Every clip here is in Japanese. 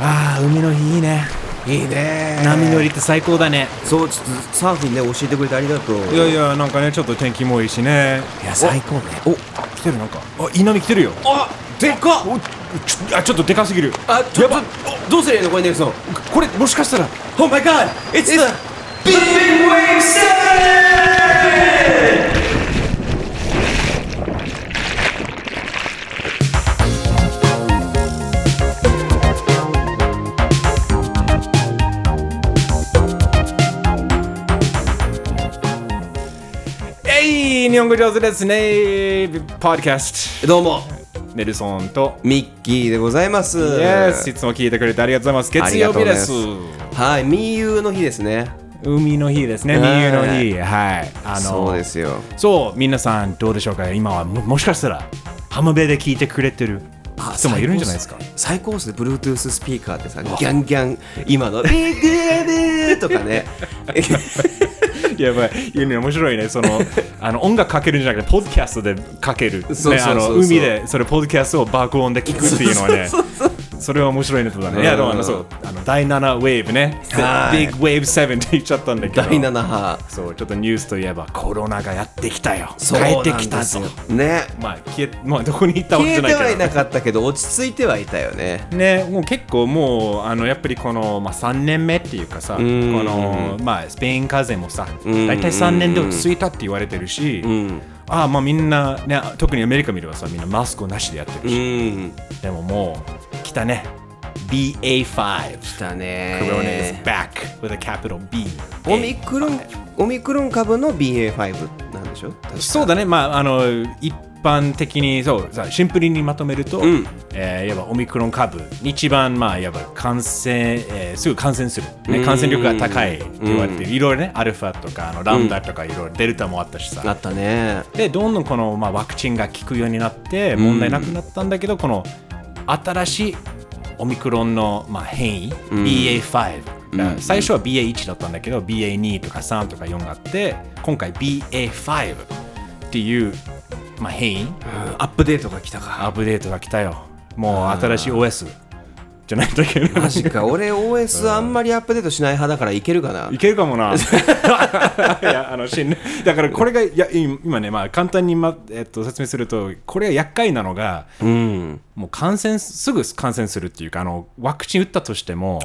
あー、海の日いいね。いいね。波乗りって最高だね。そう、ちょっとサーフィンね、教えてくれてありがとう。いやいや、なんかね、ちょっと天気もいいしね。いや、最高ね。お、来てる、なんか。あ、いい波来てるよ。あ、でかっ。ちょっとでかすぎる。あ、ちょっと、どうすりゃいいのこれ、ネルソン。これ、もしかしたら。Oh my god! It's the Big Wave 7! 日本語上手ですね。ポッドキャスト。どうも。ネルソンとミッキーでございます。Yes、いつも聞いてくれてありがとうございます。月曜日です。はい、みゆうの日ですね。海の日ですね。みゆうの日。はい。そうですよ。そう、皆さんどうでしょうか。今は もしかしたら浜辺で聞いてくれてる人もいるんじゃないですか。最高ですね。Bluetooth スピーカーってさ、ギャンギャン今のビッグエビーとかね。やばい、言うの面白いね。その音楽かけるんじゃなくてポッドキャストでかける。そうそうそうそう、海でそれポッドキャストを爆音で聞くっていうのはね、それは面白いねとだね。いやでも第7ウェーブね、ビッグウェーブ7って言っちゃったんだけど、第7波。そうちょっとニュースといえばコロナがやってきたよ。そうなんですよ。帰ってきたぞ。ね。まあどこに行ったわけじゃないけど。消えてはいなかったけど落ち着いてはいたよね。ね、もう結構もうやっぱりこの3年目っていうかさ、このスペイン風邪もさ、だいたい3年で落ち着いたって言われてるし。ああ、まあみんなね、特にアメリカ見ればさ、みんなマスクなしでやってるし。でももう。来たね。BA.5 来たね。Corona is back with a capital B。オミクロン株の BA.5 なんでしょ。そうだね。まあ一般的にそうシンプルにまとめると、やっぱオミクロン株に一番やっぱ感染、すぐ感染する、ね、感染力が高いって言われていろいろね、アルファとかラムダとかいろいろデルタもあったしさ。あったね。でどんどんこのワクチンが効くようになって問題なくなったんだけど、この新しいオミクロンの変異、BA.5 が最初は BA.1 だったんだけど、BA.2 とか3とか4があって、今回 BA.5 っていう変異、アップデートが来たか。アップデートが来たよ。もう新しい OS じゃないといけない。マジか。俺 OS あんまりアップデートしない派だから、いけるかな。いけるかもな。いやだからこれが今ね、簡単に説明すると、これが厄介なのが、もうすぐ感染するっていうか、ワクチン打ったとしても、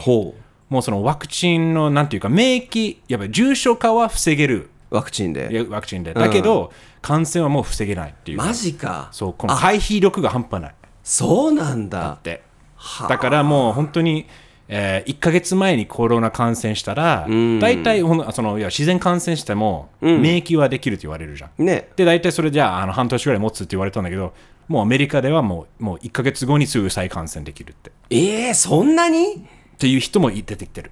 もうそのワクチンのなんていうか、免疫、やっぱり重症化は防げる。ワクチンで。だけど、感染はもう防げないっていう。マジか。そう、この回避力が半端ない。そうなんだ。って。だからもう本当に、1ヶ月前にコロナ感染したら、大体自然感染しても免疫はできると言われるじゃん、ね、で大体それじゃあ半年ぐらい持つって言われたんだけど、もうアメリカではもう1ヶ月後にすぐ再感染できるって。そんなにっていう人も出てきてる。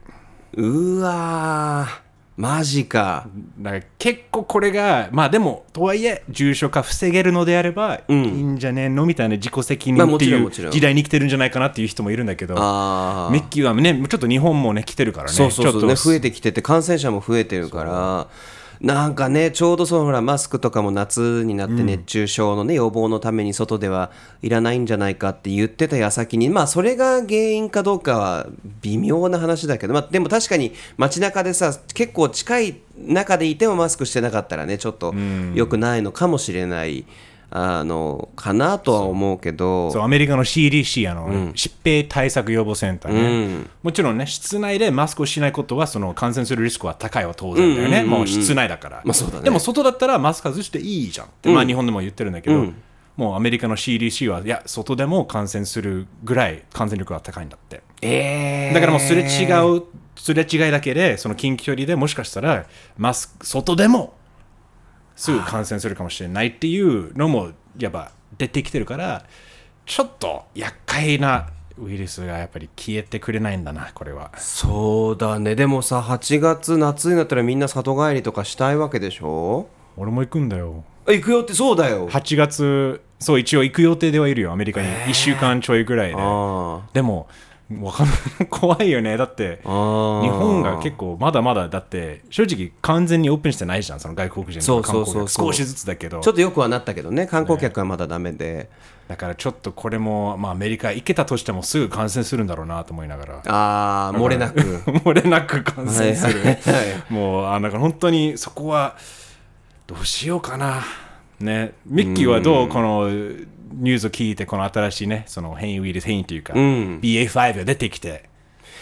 うわー、マジか。だから結構これがでもとはいえ重症化防げるのであればいいんじゃねえのみたいな、自己責任っていう時代に来てるんじゃないかなっていう人もいるんだけど、ミッキーはねちょっと日本もね来てるからね。そうね、増えてきてて感染者も増えてるから、なんかね、ちょうどほらマスクとかも夏になって熱中症のね予防のために外ではいらないんじゃないかって言ってた矢先に、それが原因かどうかは微妙な話だけど、でも確かに街中でさ、結構近い中でいてもマスクしてなかったらね、ちょっと良くないのかもしれないかなとは思うけど。そう、アメリカの CDC、疾病対策予防センターね、もちろんね、室内でマスクをしないことはその感染するリスクは高いは当然だよね、もう室内だから、そうだね。でも外だったらマスク外していいじゃんって、日本でも言ってるんだけど、もうアメリカの CDC はいや外でも感染するぐらい感染力が高いんだって、だからもうすれ違いだけで、その近距離でもしかしたら外でもすぐ感染するかもしれないっていうのもやっぱ出てきてるから、ちょっと厄介なウイルスがやっぱり消えてくれないんだな、これは。そうだね。でもさ、8月夏になったらみんな里帰りとかしたいわけでしょ。俺も行くんだよ。行くよって。そうだよ、8月。そう、一応行く予定ではいるよ、アメリカに1週間ちょいぐらいで。でも怖いよね。だって日本が結構まだまだ、だって正直完全にオープンしてないじゃん、その外国人の観光客。そう少しずつだけど、ちょっとよくはなったけどね、観光客はまだダメで、だからちょっとこれも、まあ、アメリカ行けたとしてもすぐ感染するんだろうなと思いながら、あー、漏れなく漏れなく感染する、はいはい、もうなんか本当にそこはどうしようかな、ね、ミッキーはどう、このニュースを聞いて、この新しいね、その変異ウイルス、変異というか、BA.5 が出てきて、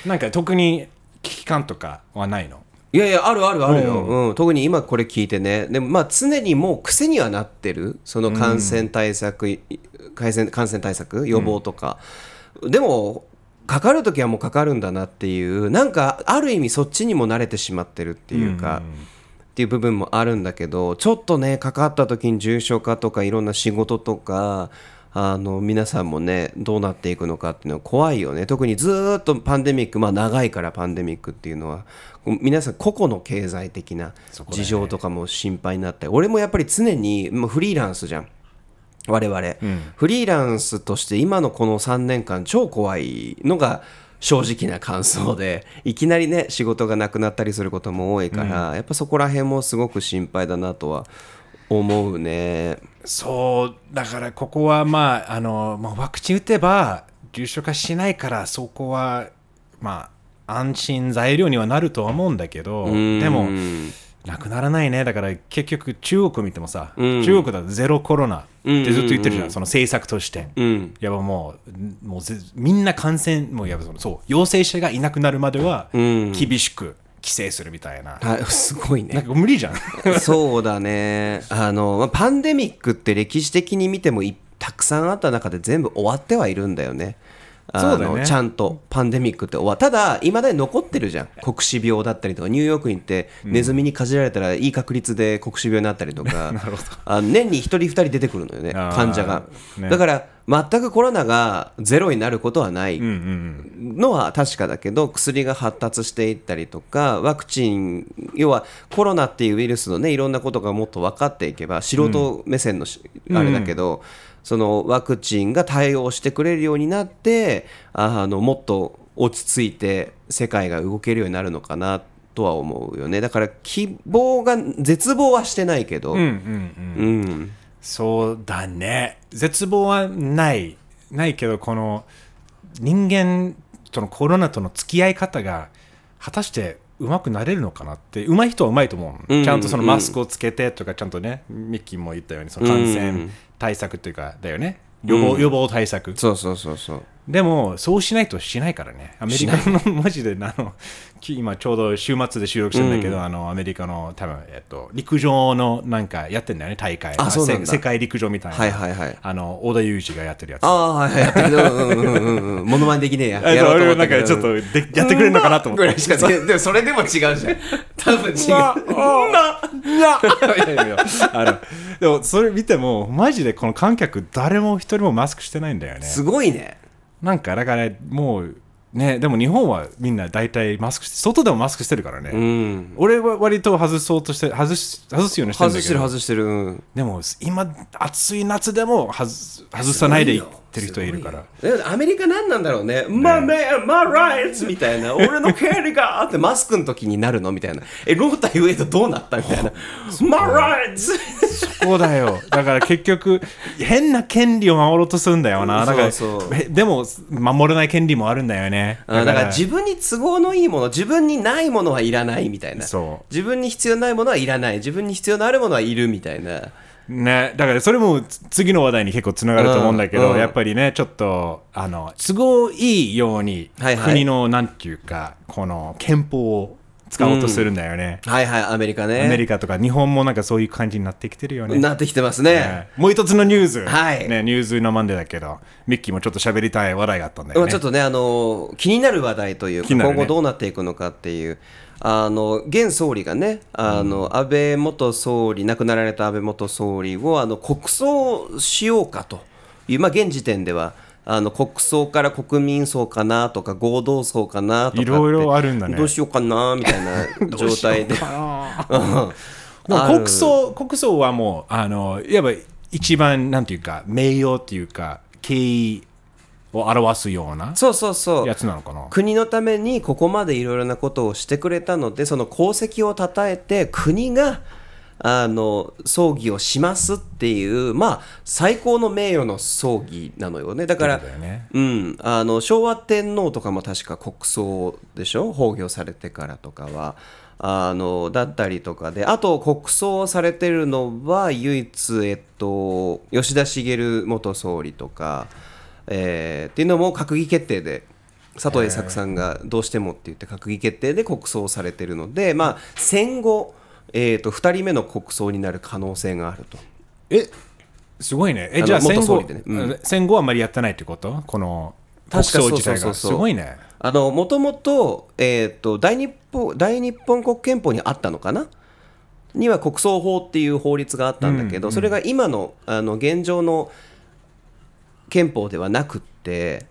なんか特に危機感とかはないの？いやいや、あるあるあるよ、うん、特に今これ聞いてね、でもまあ常にもう癖にはなってる、その感染対策、感染対策予防とか、でもかかるときはもうかかるんだなっていう、なんかある意味そっちにも慣れてしまってるっていうか、っていう部分もあるんだけど、ちょっとね、かかったときに重症化とかいろんな仕事とか、皆さんもね、どうなっていくのかっていうのは怖いよね。特にずっとパンデミック、まあ長いから、パンデミックっていうのは皆さん個々の経済的な事情とかも心配になって、ね、俺もやっぱり常にフリーランスじゃん我々、フリーランスとして今のこの3年間超怖いのが正直な感想で、いきなりね、仕事がなくなったりすることも多いから、やっぱそこら辺もすごく心配だなとは思うね。そうだから、ここはまあワクチン打てば重症化しないから、そこはまあ安心材料にはなるとは思うんだけど、でもなくならないね。だから結局中国見てもさ、中国だとゼロコロナってずっと言ってるじゃん、その政策として、やっぱもうみんな感染、もうやっぱそう陽性者がいなくなるまでは厳しく規制するみたいな。すごいね。なんか無理じゃん。そうだね。パンデミックって歴史的に見てもたくさんあった中で全部終わってはいるんだよね。そうだね。ちゃんとパンデミックって終わった。だいまだに残ってるじゃん。黒死病だったりとか、ニューヨークに行ってネズミにかじられたらいい確率で黒死病になったりとか、なるほど。年に1人2人出てくるのよね、患者が、ね、だから全くコロナがゼロになることはないのは確かだけど、薬が発達していったりとか、ワクチン、要はコロナっていうウイルスのね、いろんなことがもっと分かっていけば、素人目線のあれだけど、そのワクチンが対応してくれるようになって、もっと落ち着いて世界が動けるようになるのかなとは思うよね。だから希望が、絶望はしてないけど、そうだね、絶望はないけど、この人間とのコロナとの付き合い方が果たして上手くなれるのかなって。上手い人は上手いと思う、ちゃんとそのマスクをつけてとか、ちゃんとね、ミッキーも言ったようにその感染対策というかだよね、予防対策。そうでもそうしないとしないからね。アメリカのマジで今ちょうど週末で収録してるんだけど、アメリカの多分、陸上のなんかやってんだよね、大会。世界陸上みたいな、織田裕二がやってるやつ。やってる。モノマネできねえや。やろうと思ったけど、ちょっとやってくれるのかなと思って。でもそれでも違うじゃん。多分違う。でもそれ見てもマジでこの観客誰も一人もマスクしてないんだよね。すごいね。なんかだからもうね、でも日本はみんな大体マスクして、外でもマスクしてるからね、俺は割と外そうとして、外すようにしてるんだけど、外してる、でも今暑い夏でも外さないでいってる人いるから。アメリカ何なんだろうね。マンメンマライツみたいな、俺の権利があって、マスクの時になるのみたいな、ロータイウェイドどうなったみたいな、マライツそこだよ。だから結局変な権利を守ろうとするんだよな。だからでも守れない権利もあるんだよね。だから自分に都合のいいもの、自分にないものはいらないみたいな、自分に必要ないものはいらない、自分に必要のあるものはいるみたいな、ね、だからそれも次の話題に結構つながると思うんだけど、やっぱりね、ちょっと都合いいように、国のなんていうか、この憲法を使おうとするんだよね、アメリカね。アメリカとか日本もなんかそういう感じになってきてるよね。なってきてますね。もう一つのニュース、ニュースのマンデーだけど、ミッキーもちょっと喋りたい話題があったんだよね。ちょっとね、気になる話題というか、今後どうなっていくのかっていう、現総理がね、安倍元総理、亡くなられた安倍元総理を国葬しようかという、現時点では国葬から国民葬かなとか、合同葬かなとか、いろいろあるんだね、どうしようかなみたいな状態で国葬はもういわば一番なんていうか、名誉っていうか敬意を表すようなやつなのかな。国のためにここまでいろいろなことをしてくれたので、その功績をたたえて、国が葬儀をしますっていう、まあ、最高の名誉の葬儀なのよね。だからだよね、うん、昭和天皇とかも確か国葬でしょ、崩御されてからとかはだったりとかで、あと国葬されてるのは唯一、吉田茂元総理とか、っていうのも閣議決定で佐藤栄作さんがどうしてもって言って閣議決定で国葬されてるので、まあ、戦後、2人目の国葬になる可能性があると。すごいね。じゃあ元総理でね、うん、戦後はあまりやってないってこと？この国葬自体がすごいね。もともと大日本国憲法にあったのかな、には国葬法っていう法律があったんだけど、うんうん、それが今 の現状の憲法ではなくって、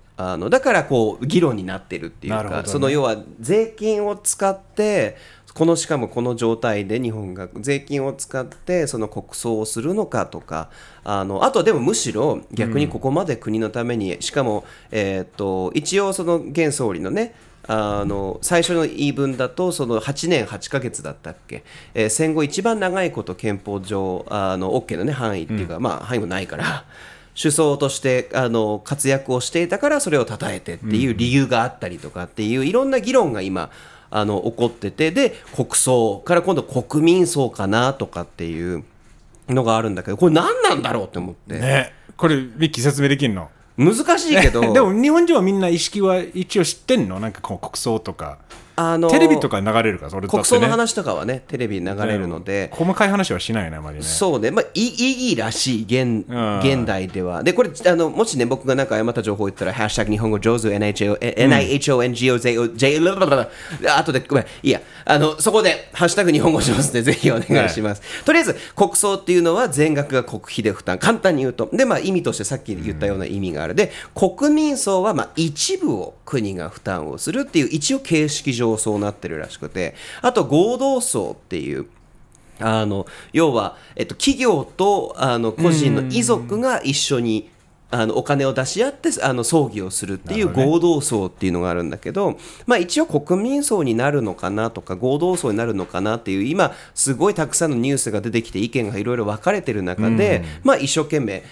だからこう議論になってるっていうか、ね、その要は税金を使って、このしかもこの状態で日本が税金を使ってその国葬をするのかとか、あとでもむしろ逆にここまで国のために、うん、しかも、一応その現総理のね、最初の言い分だとその8年8ヶ月だったっけ、戦後一番長いこと憲法上OK のね範囲っていうか、うん、まあ範囲もないから首相として活躍をしていたから、それを称えてっていう理由があったりとかっていう、いろんな議論が今起こってて、で国葬から今度国民葬かなとかっていうのがあるんだけど、これ何なんだろうって思ってね。これミッキー説明できるの難しいけどでも日本人はみんな意識は一応知ってんの、なんかこの国葬とかテレビとか流れるから、それだって、ね、国葬の話とかはねテレビに流れるので、細かい話はしないね、まりね。そうね、まあ、意義らしい 現代では。でこれもしね、僕がなんか誤った情報を言ったら、ハッシュタグ日本語上手 NIHONGOJO あとでごめん、いやそこでハッシュタグ日本語上手でぜひお願いします、はい、とりあえず国葬っていうのは全額が国費で負担、簡単に言うと。で、まあ、意味としてさっき言ったような意味がある。で国民葬はまあ一部を国が負担をするっていう、一応形式上そうなってるらしくて、あと合同葬っていう要は、企業と個人の遺族が一緒にお金を出し合って葬儀をするっていう合同葬っていうのがあるんだけど、まあ、一応国民葬になるのかなとか合同葬になるのかなっていう、今すごいたくさんのニュースが出てきて意見がいろいろ分かれてる中で、まあ、一生懸命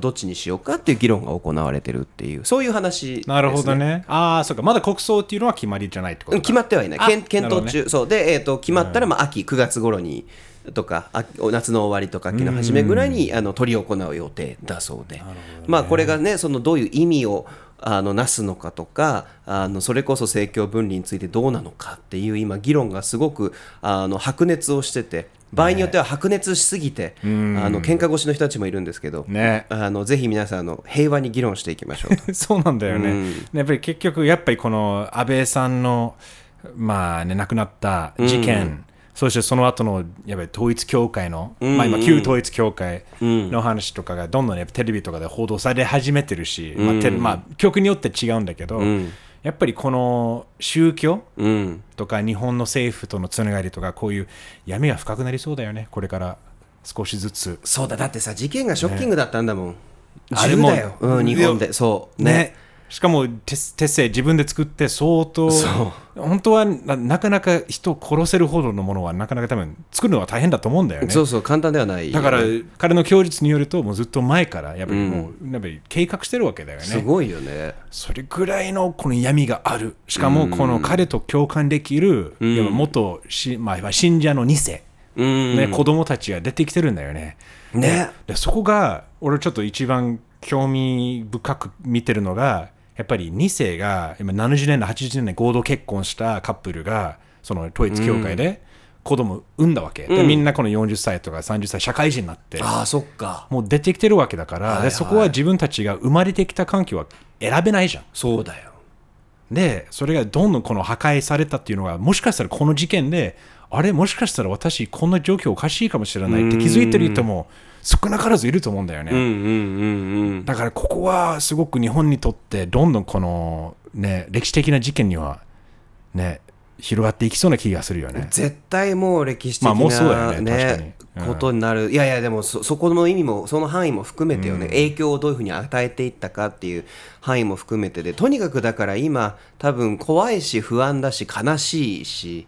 どっちにしようかっていう議論が行われてるっていう、そういう話ですね。なるほどね。ああ、そうか。まだ国葬っていうのは決まりじゃないってことか。決まってはいない。検討中。ね、そうで、決まったらまあ秋9月頃にとか、夏の終わりとか秋の初めぐらいに執り行う予定だそうで、ね、まあこれがね、そのどういう意味をなすのかとか、それこそ政教分離についてどうなのかっていう、今議論がすごく白熱をしてて。場合によっては白熱しすぎて、ね、喧嘩越しの人たちもいるんですけど、ね、ぜひ皆さん平和に議論していきましょうそうなんだよね、うん、やっぱり結局やっぱりこの安倍さんの、まあね、亡くなった事件、うん、そしてその後のやっぱり統一教会の、うん、まあ、今旧統一教会の話とかがどんどんやっぱテレビとかで報道され始めてるし、うん、まあ、局によって違うんだけど、うん、やっぱりこの宗教とか日本の政府とのつながりとか、こういう闇が深くなりそうだよね、これから少しずつ。そうだ、だってさ、事件がショッキングだったんだもん、ね、あれもだよ、うん、日本でそうね。しかも手製自分で作って、相当本当はなかなか人を殺せるほどのものはなかなか多分作るのは大変だと思うんだよね。そうそう、簡単ではない、ね、だから彼の供述によると、もうずっと前からやっぱりもう、うん、やっぱり計画してるわけだよね。すごいよね、それくらいのこの闇がある。しかもこの彼と共感できる、うん、やっぱ元、まあ、信者の2世、うんね、子供たちが出てきてるんだよね。ね、でそこが俺ちょっと一番興味深く見てるのが、やっぱり2世が今70年代80年代合同結婚したカップルがその統一教会で子供を産んだわけ、うん、でみんなこの40歳とか30歳社会人になって、あ、そっか、もう出てきてるわけだから、はいはい、でそこは自分たちが生まれてきた環境は選べないじゃん。そうだよ。でそれがどんどんこの破壊されたっていうのが、もしかしたらこの事件で、あれ、もしかしたら私こんな状況おかしいかもしれないって気づいてる人も少なからずいると思うんだよね、うんうんうんうん、だからここはすごく日本にとってどんどんこの、ね、歴史的な事件には、ね、広がっていきそうな気がするよね。絶対もう歴史的な、まあ、もうそうだよね、確かに、うん、ことになる。いやいや、でも そこの意味も、その範囲も含めてよね、うん、影響をどういうふうに与えていったかっていう範囲も含めてで、とにかくだから今多分怖いし不安だし悲しいし、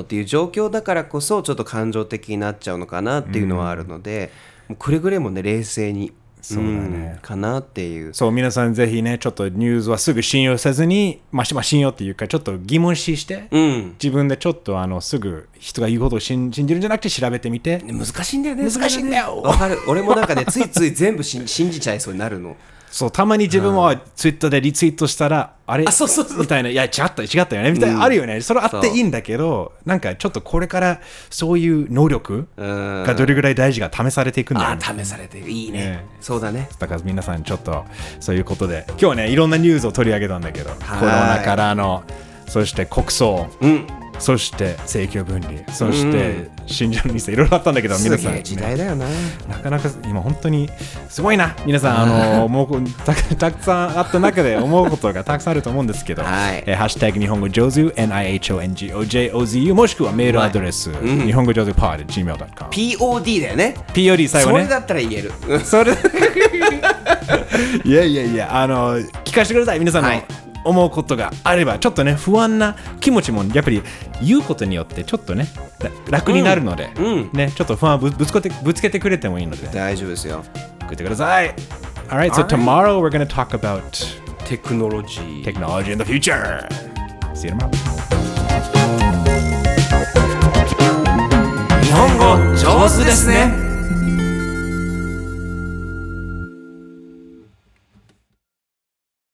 っていう状況だからこそちょっと感情的になっちゃうのかなっていうのはあるので、もうくれぐれもね冷静に。そうだね、かなっていう。そう、皆さんぜひねちょっとニュースはすぐ信用せずに、まあ、信用っていうかちょっと疑問視して、自分でちょっとすぐ人が言うことを信じるんじゃなくて調べてみて。難しいんだよね。難しいんだよ。わかる。俺もなんかねついつい全部信じちゃいそうになるの。そう、たまに自分もツイッターでリツイートしたら、あれみたいな、いや違ったよねみたいな、あるよね。それあっていいんだけど、なんかちょっとこれからそういう能力がどれぐらい大事が試されていくんだよね。試されていく、いいね。そうだね。だから皆さんちょっとそういうことで、今日はねいろんなニュースを取り上げたんだけど、コロナからの、そして国葬、そして政教分離、そして信者のニュース、いろいろあったんだけど、皆さん、ね、時代だよな。なかなか今本当にすごいな。皆さんもうたくさんあった中で思うことがたくさんあると思うんですけど、はい、ハッシュタグ日本語上手 NIHONGOJOZU もしくはメールアドレス、日本語上手 pod@gmail.com。POD だよね。POD 最後ね。それだったら言える。それ。いやいやいや、聞かせてください皆さんの。はい、思うことがあれば、ちょっとね不安な気持ちもやっぱり言うことによってちょっとね楽になるので、ねちょっと不安をぶつけてくれてもいいので大丈夫ですよ。送ってください。Alright, so tomorrow we're going to talk about technology in the future. See you tomorrow. 日本語上手ですね。